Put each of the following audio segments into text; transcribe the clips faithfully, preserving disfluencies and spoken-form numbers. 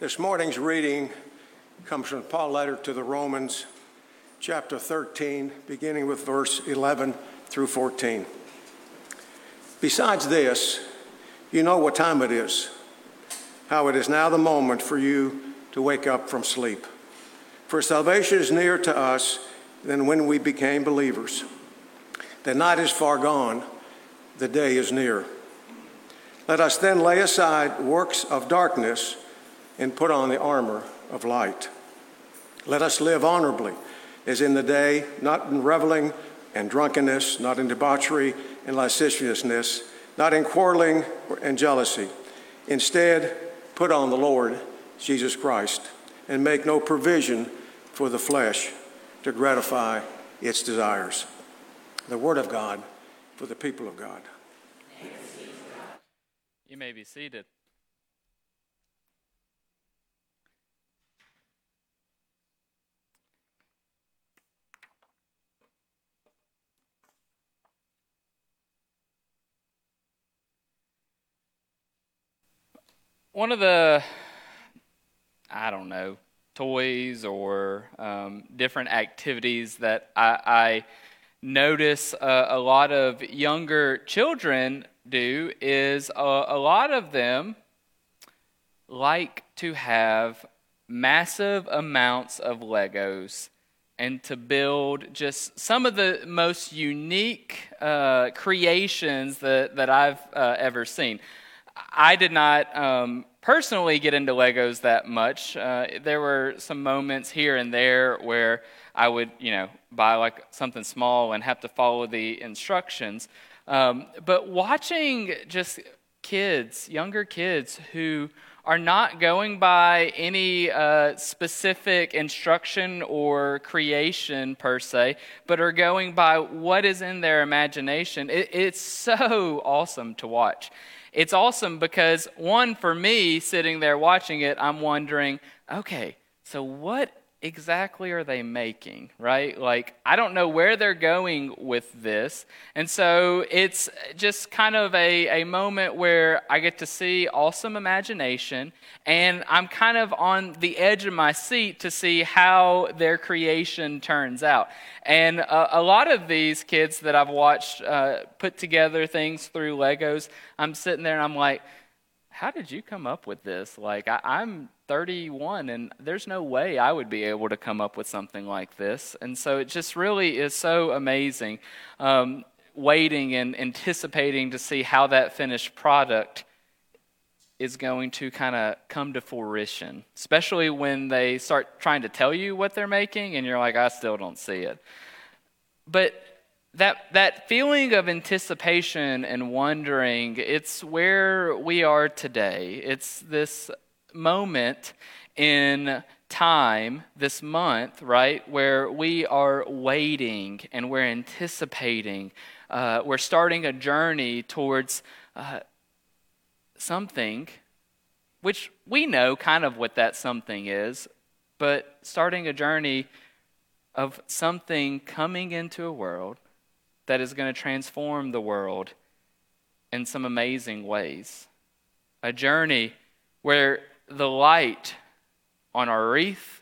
This morning's reading comes from Paul's letter to the Romans, chapter thirteen, beginning with verse eleven through fourteen. Besides this, you know what time it is, how it is now the moment for you to wake up from sleep. For salvation is nearer to us than when we became believers. The night is far gone, the day is near. Let us then lay aside works of darkness and put on the armor of light. Let us live honorably, as in the day, not in reveling and drunkenness, not in debauchery and lasciviousness, not in quarreling and jealousy. Instead, put on the Lord Jesus Christ, and make no provision for the flesh to gratify its desires. The word of God for the people of God. You may be seated. One of the, I don't know, toys or um, different activities that I, I notice uh, a lot of younger children do is a, a lot of them like to have massive amounts of Legos and to build just some of the most unique uh, creations that, that I've uh, ever seen. I did not um, personally get into Legos that much. Uh, there were some moments here and there where I would, you know, buy like something small and have to follow the instructions. Um, but watching just kids, younger kids who are not going by any uh, specific instruction or creation per se, but are going by what is in their imagination, it, it's so awesome to watch. It's awesome because, one, for me, sitting there watching it, I'm wondering, okay, so what exactly are they making, right? Like, I don't know where they're going with this. And so it's just kind of a, a moment where I get to see awesome imagination, and I'm kind of on the edge of my seat to see how their creation turns out. And a, a lot of these kids that I've watched uh, put together things through Legos, I'm sitting there and I'm like, how did you come up with this? Like, I, I'm thirty-one, and there's no way I would be able to come up with something like this. And so it just really is so amazing, um, waiting and anticipating to see how that finished product is going to kind of come to fruition, especially when they start trying to tell you what they're making, and you're like, I still don't see it. But That that feeling of anticipation and wondering, it's where we are today. It's this moment in time, this month, right, where we are waiting and we're anticipating. Uh, we're starting a journey towards uh, something, which we know kind of what that something is, but starting a journey of something coming into a world that is going to transform the world in some amazing ways. A journey where the light on our wreath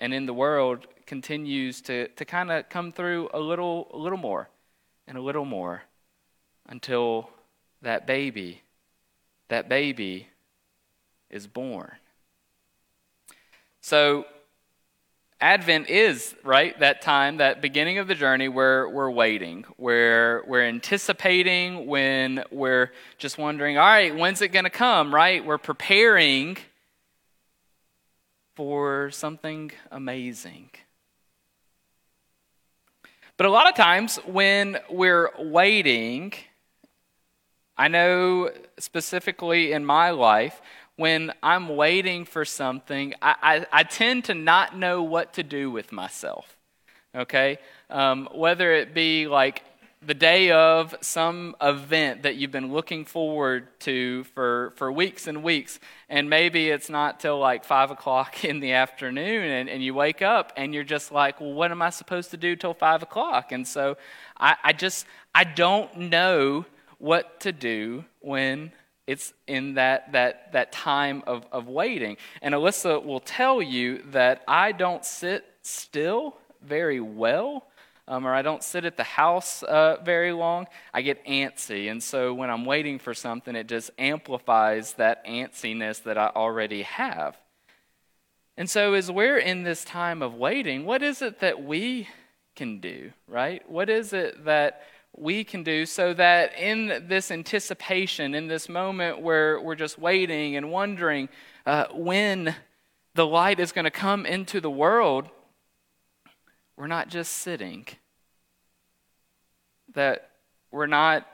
and in the world continues to, to kind of come through a little, a little more and a little more until that baby, that baby is born. So Advent is, right, that time, that beginning of the journey where we're waiting, where we're anticipating, when we're just wondering, all right, when's it going to come, right? We're preparing for something amazing. But a lot of times when we're waiting, I know specifically in my life, when I'm waiting for something, I, I, I tend to not know what to do with myself, okay? Um, whether it be like the day of some event that you've been looking forward to for, for weeks and weeks, and maybe it's not till like five o'clock in the afternoon, and, and you wake up and you're just like, well, what am I supposed to do till five o'clock? And so I, I just, I don't know what to do when It's in that that that time of, of waiting. And Alyssa will tell you that I don't sit still very well, um, or I don't sit at the house uh, very long. I get antsy, and so when I'm waiting for something, it just amplifies that antsiness that I already have. And so as we're in this time of waiting, what is it that we can do, right? What is it that we can do so that in this anticipation, in this moment where we're just waiting and wondering uh, when the light is going to come into the world, we're not just sitting. That we're not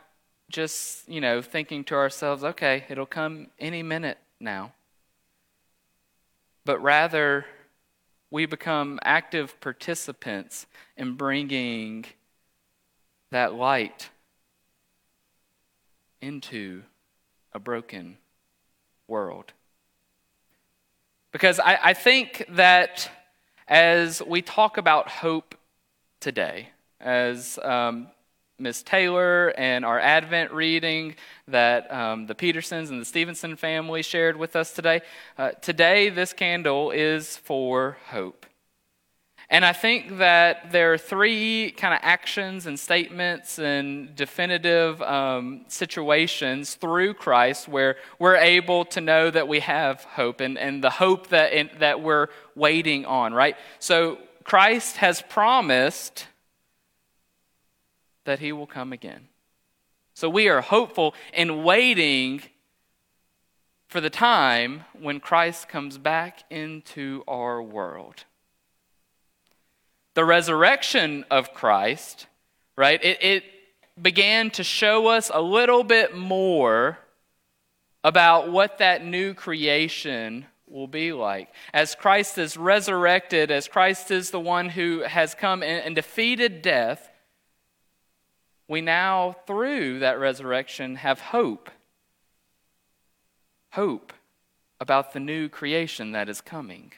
just, you know, thinking to ourselves, okay, it'll come any minute now. But rather, we become active participants in bringing that light into a broken world. Because I, I think that as we talk about hope today, as um, Miz Taylor and our Advent reading that um, the Petersons and the Stevenson family shared with us today, uh, today this candle is for hope. And I think that there are three kind of actions and statements and definitive um, situations through Christ where we're able to know that we have hope and, and the hope that in, that we're waiting on, right? So Christ has promised that he will come again. So we are hopeful and waiting for the time when Christ comes back into our world. The resurrection of Christ, right, it, it began to show us a little bit more about what that new creation will be like. As Christ is resurrected, as Christ is the one who has come and, and defeated death, we now, through that resurrection, have hope. Hope about the new creation that is coming.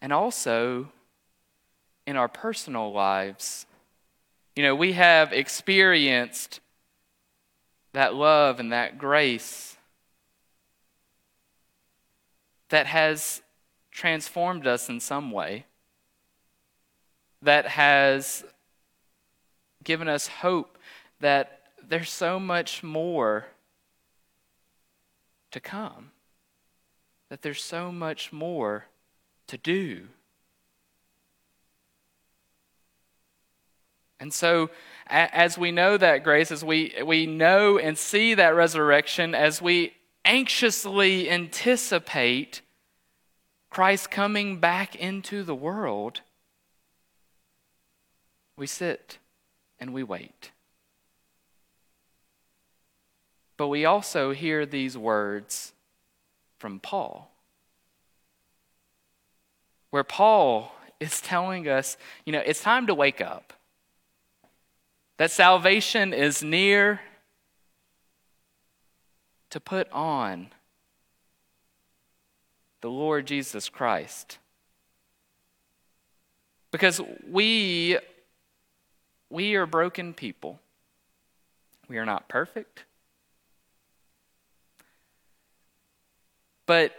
And also, in our personal lives, you know, we have experienced that love and that grace that has transformed us in some way, that has given us hope that there's so much more to come, that there's so much more to do. And so as we know that grace, as we, we know and see that resurrection, as we anxiously anticipate Christ coming back into the world, we sit and we wait. But we also hear these words from Paul, where Paul is telling us, you know, it's time to wake up. That salvation is near, to put on the Lord Jesus Christ. Because we, we are broken people. We are not perfect. But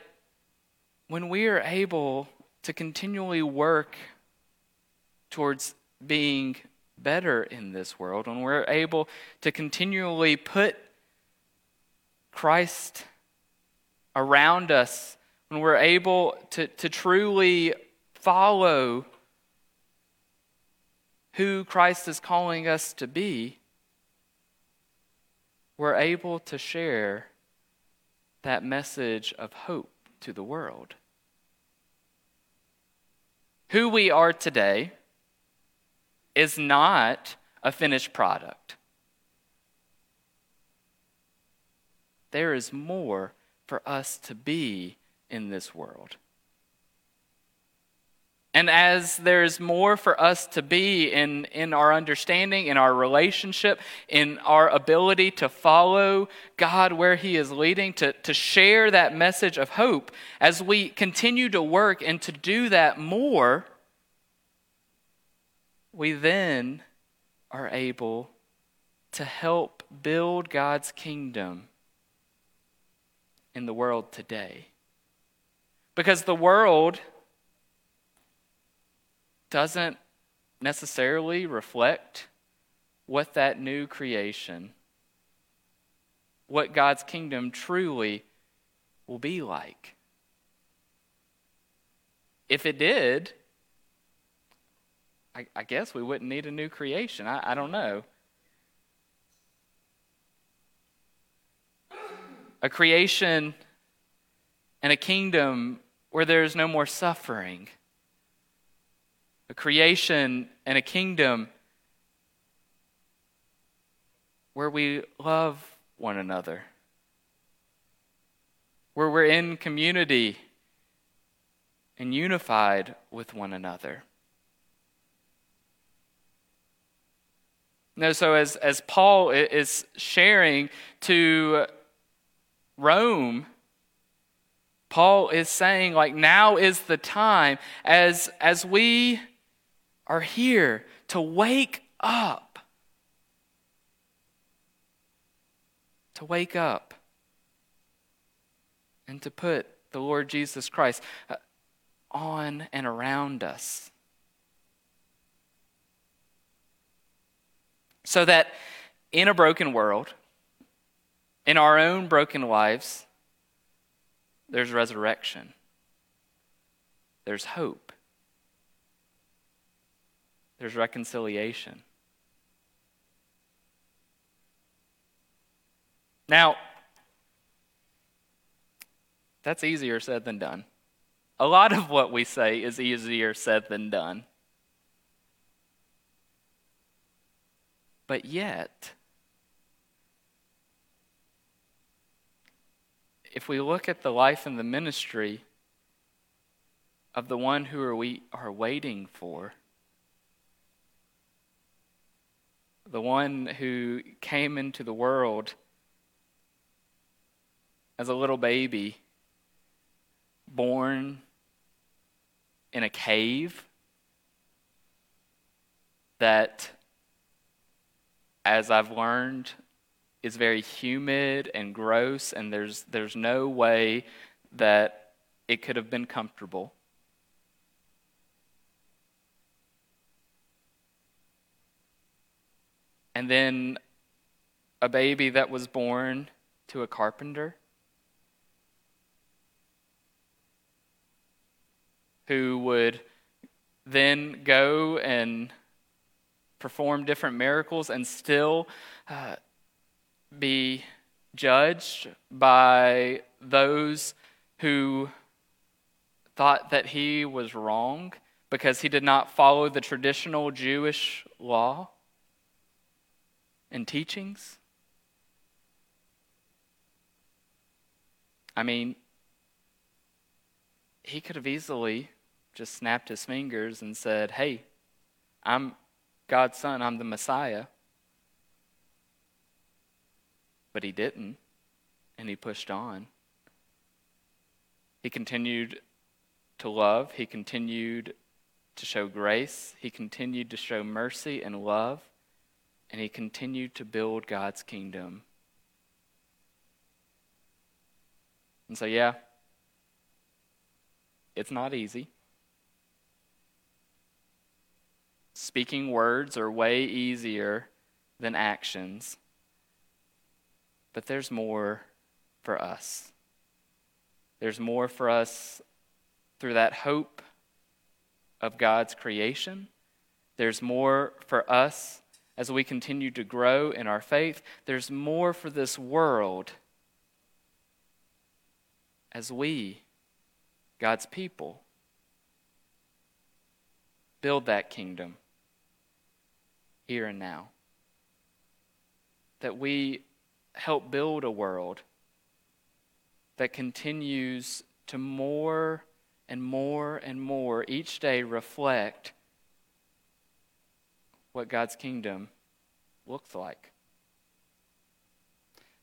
when we are able to continually work towards being better in this world, when we're able to continually put Christ around us, when we're able to, to truly follow who Christ is calling us to be, we're able to share that message of hope to the world. Who we are today is not a finished product. There is more for us to be in this world. And as there is more for us to be in, in our understanding, in our relationship, in our ability to follow God where he is leading, to, to share that message of hope, as we continue to work and to do that more, we then are able to help build God's kingdom in the world today. Because the world doesn't necessarily reflect what that new creation, what God's kingdom truly will be like. If it did, I, I guess we wouldn't need a new creation. I, I don't know. A creation and a kingdom where there is no more suffering. A creation and a kingdom where we love one another, where we're in community and unified with one another. No, so as, as Paul is sharing to Rome, Paul is saying, like, now is the time, as as we are here, to wake up. To wake up. And to put the Lord Jesus Christ on and around us. So that in a broken world, in our own broken lives, there's resurrection. There's hope. There's reconciliation. Now, that's easier said than done. A lot of what we say is easier said than done. But yet, if we look at the life and the ministry of the one who are we are waiting for, the one who came into the world as a little baby, born in a cave, that, as I've learned, is very humid and gross, and there's there's no way that it could have been comfortable. And then a baby that was born to a carpenter who would then go and perform different miracles and still uh, be judged by those who thought that he was wrong because he did not follow the traditional Jewish law and teachings. I mean, he could have easily just snapped his fingers and said, "Hey, I'm God's son, I'm the Messiah." But he didn't, and he pushed on. He continued to love, he continued to show grace, he continued to show mercy and love, and he continued to build God's kingdom. And so, yeah, it's not easy. Speaking words are way easier than actions. But there's more for us. There's more for us through that hope of God's creation. There's more for us as we continue to grow in our faith. There's more for this world as we, God's people, build that kingdom here and now. That we help build a world that continues to more and more and more each day reflect what God's kingdom looks like.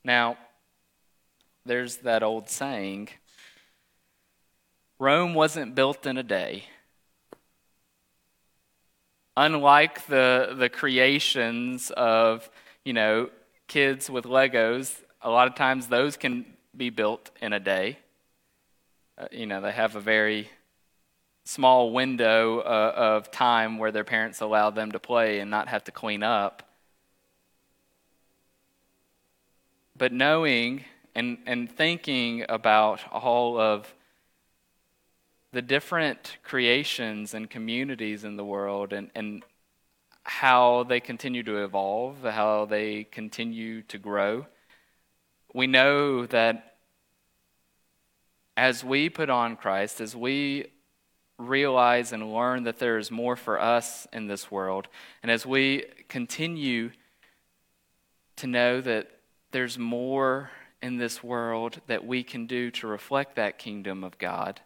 Now, there's that old saying, Rome wasn't built in a day. Unlike the the creations of, you know, kids with Legos, a lot of times those can be built in a day. Uh, you know, they have a very small window uh, of time where their parents allow them to play and not have to clean up. But knowing and, and thinking about all of the different creations and communities in the world and, and how they continue to evolve, how they continue to grow, we know that as we put on Christ, as we realize and learn that there is more for us in this world, and as we continue to know that there's more in this world that we can do to reflect that kingdom of God,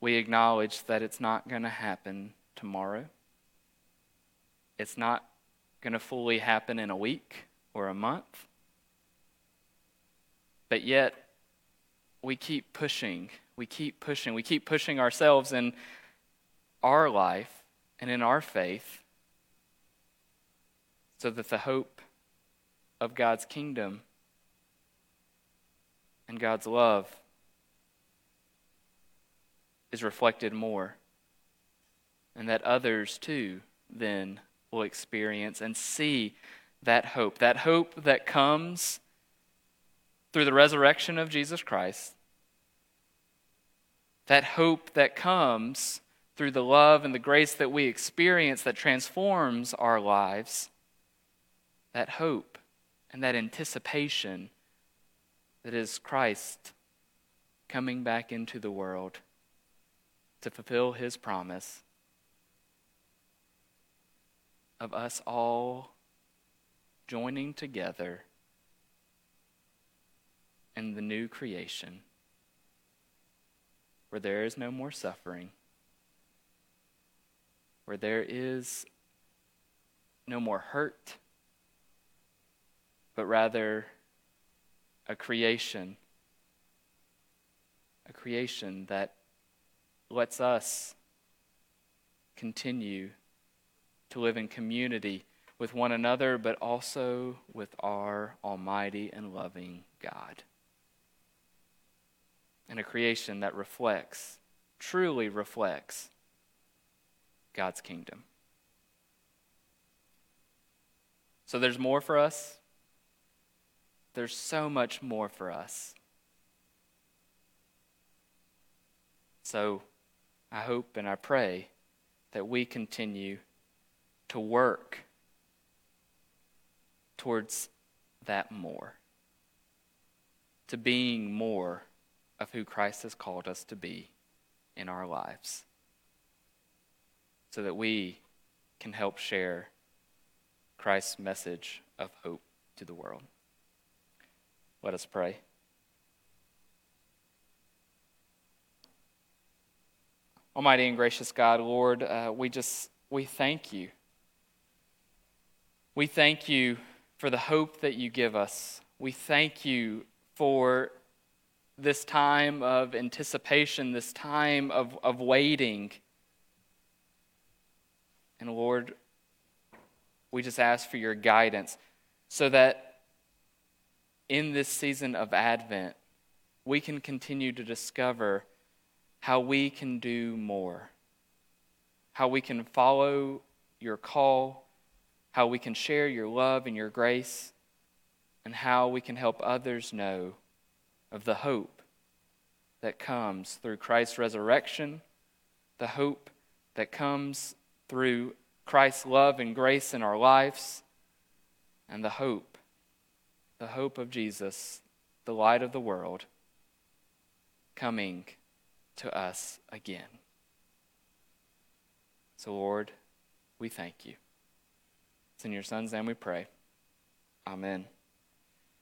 we acknowledge that it's not going to happen tomorrow. It's not going to fully happen in a week or a month. But yet, we keep pushing. We keep pushing. We keep pushing ourselves in our life and in our faith so that the hope of God's kingdom and God's love is reflected more, and that others too then will experience and see that hope, that hope that comes through the resurrection of Jesus Christ, that hope that comes through the love and the grace that we experience that transforms our lives, that hope and that anticipation that is Christ coming back into the world to fulfill his promise of us all joining together in the new creation where there is no more suffering, where there is no more hurt, but rather a creation, a creation that lets us continue to live in community with one another, but also with our almighty and loving God. And a creation that reflects, truly reflects, God's kingdom. So there's more for us. There's so much more for us. So I hope and I pray that we continue to work towards that more, to being more of who Christ has called us to be in our lives, so that we can help share Christ's message of hope to the world. Let us pray. Almighty and gracious God, Lord, uh, we just, we thank you. We thank you for the hope that you give us. We thank you for this time of anticipation, this time of, of waiting. And Lord, we just ask for your guidance so that in this season of Advent, we can continue to discover how we can do more, how we can follow your call, how we can share your love and your grace, and how we can help others know of the hope that comes through Christ's resurrection, the hope that comes through Christ's love and grace in our lives, and the hope, the hope of Jesus, the light of the world, coming to us again. So Lord, we thank you. It's in your Son's name we pray. Amen.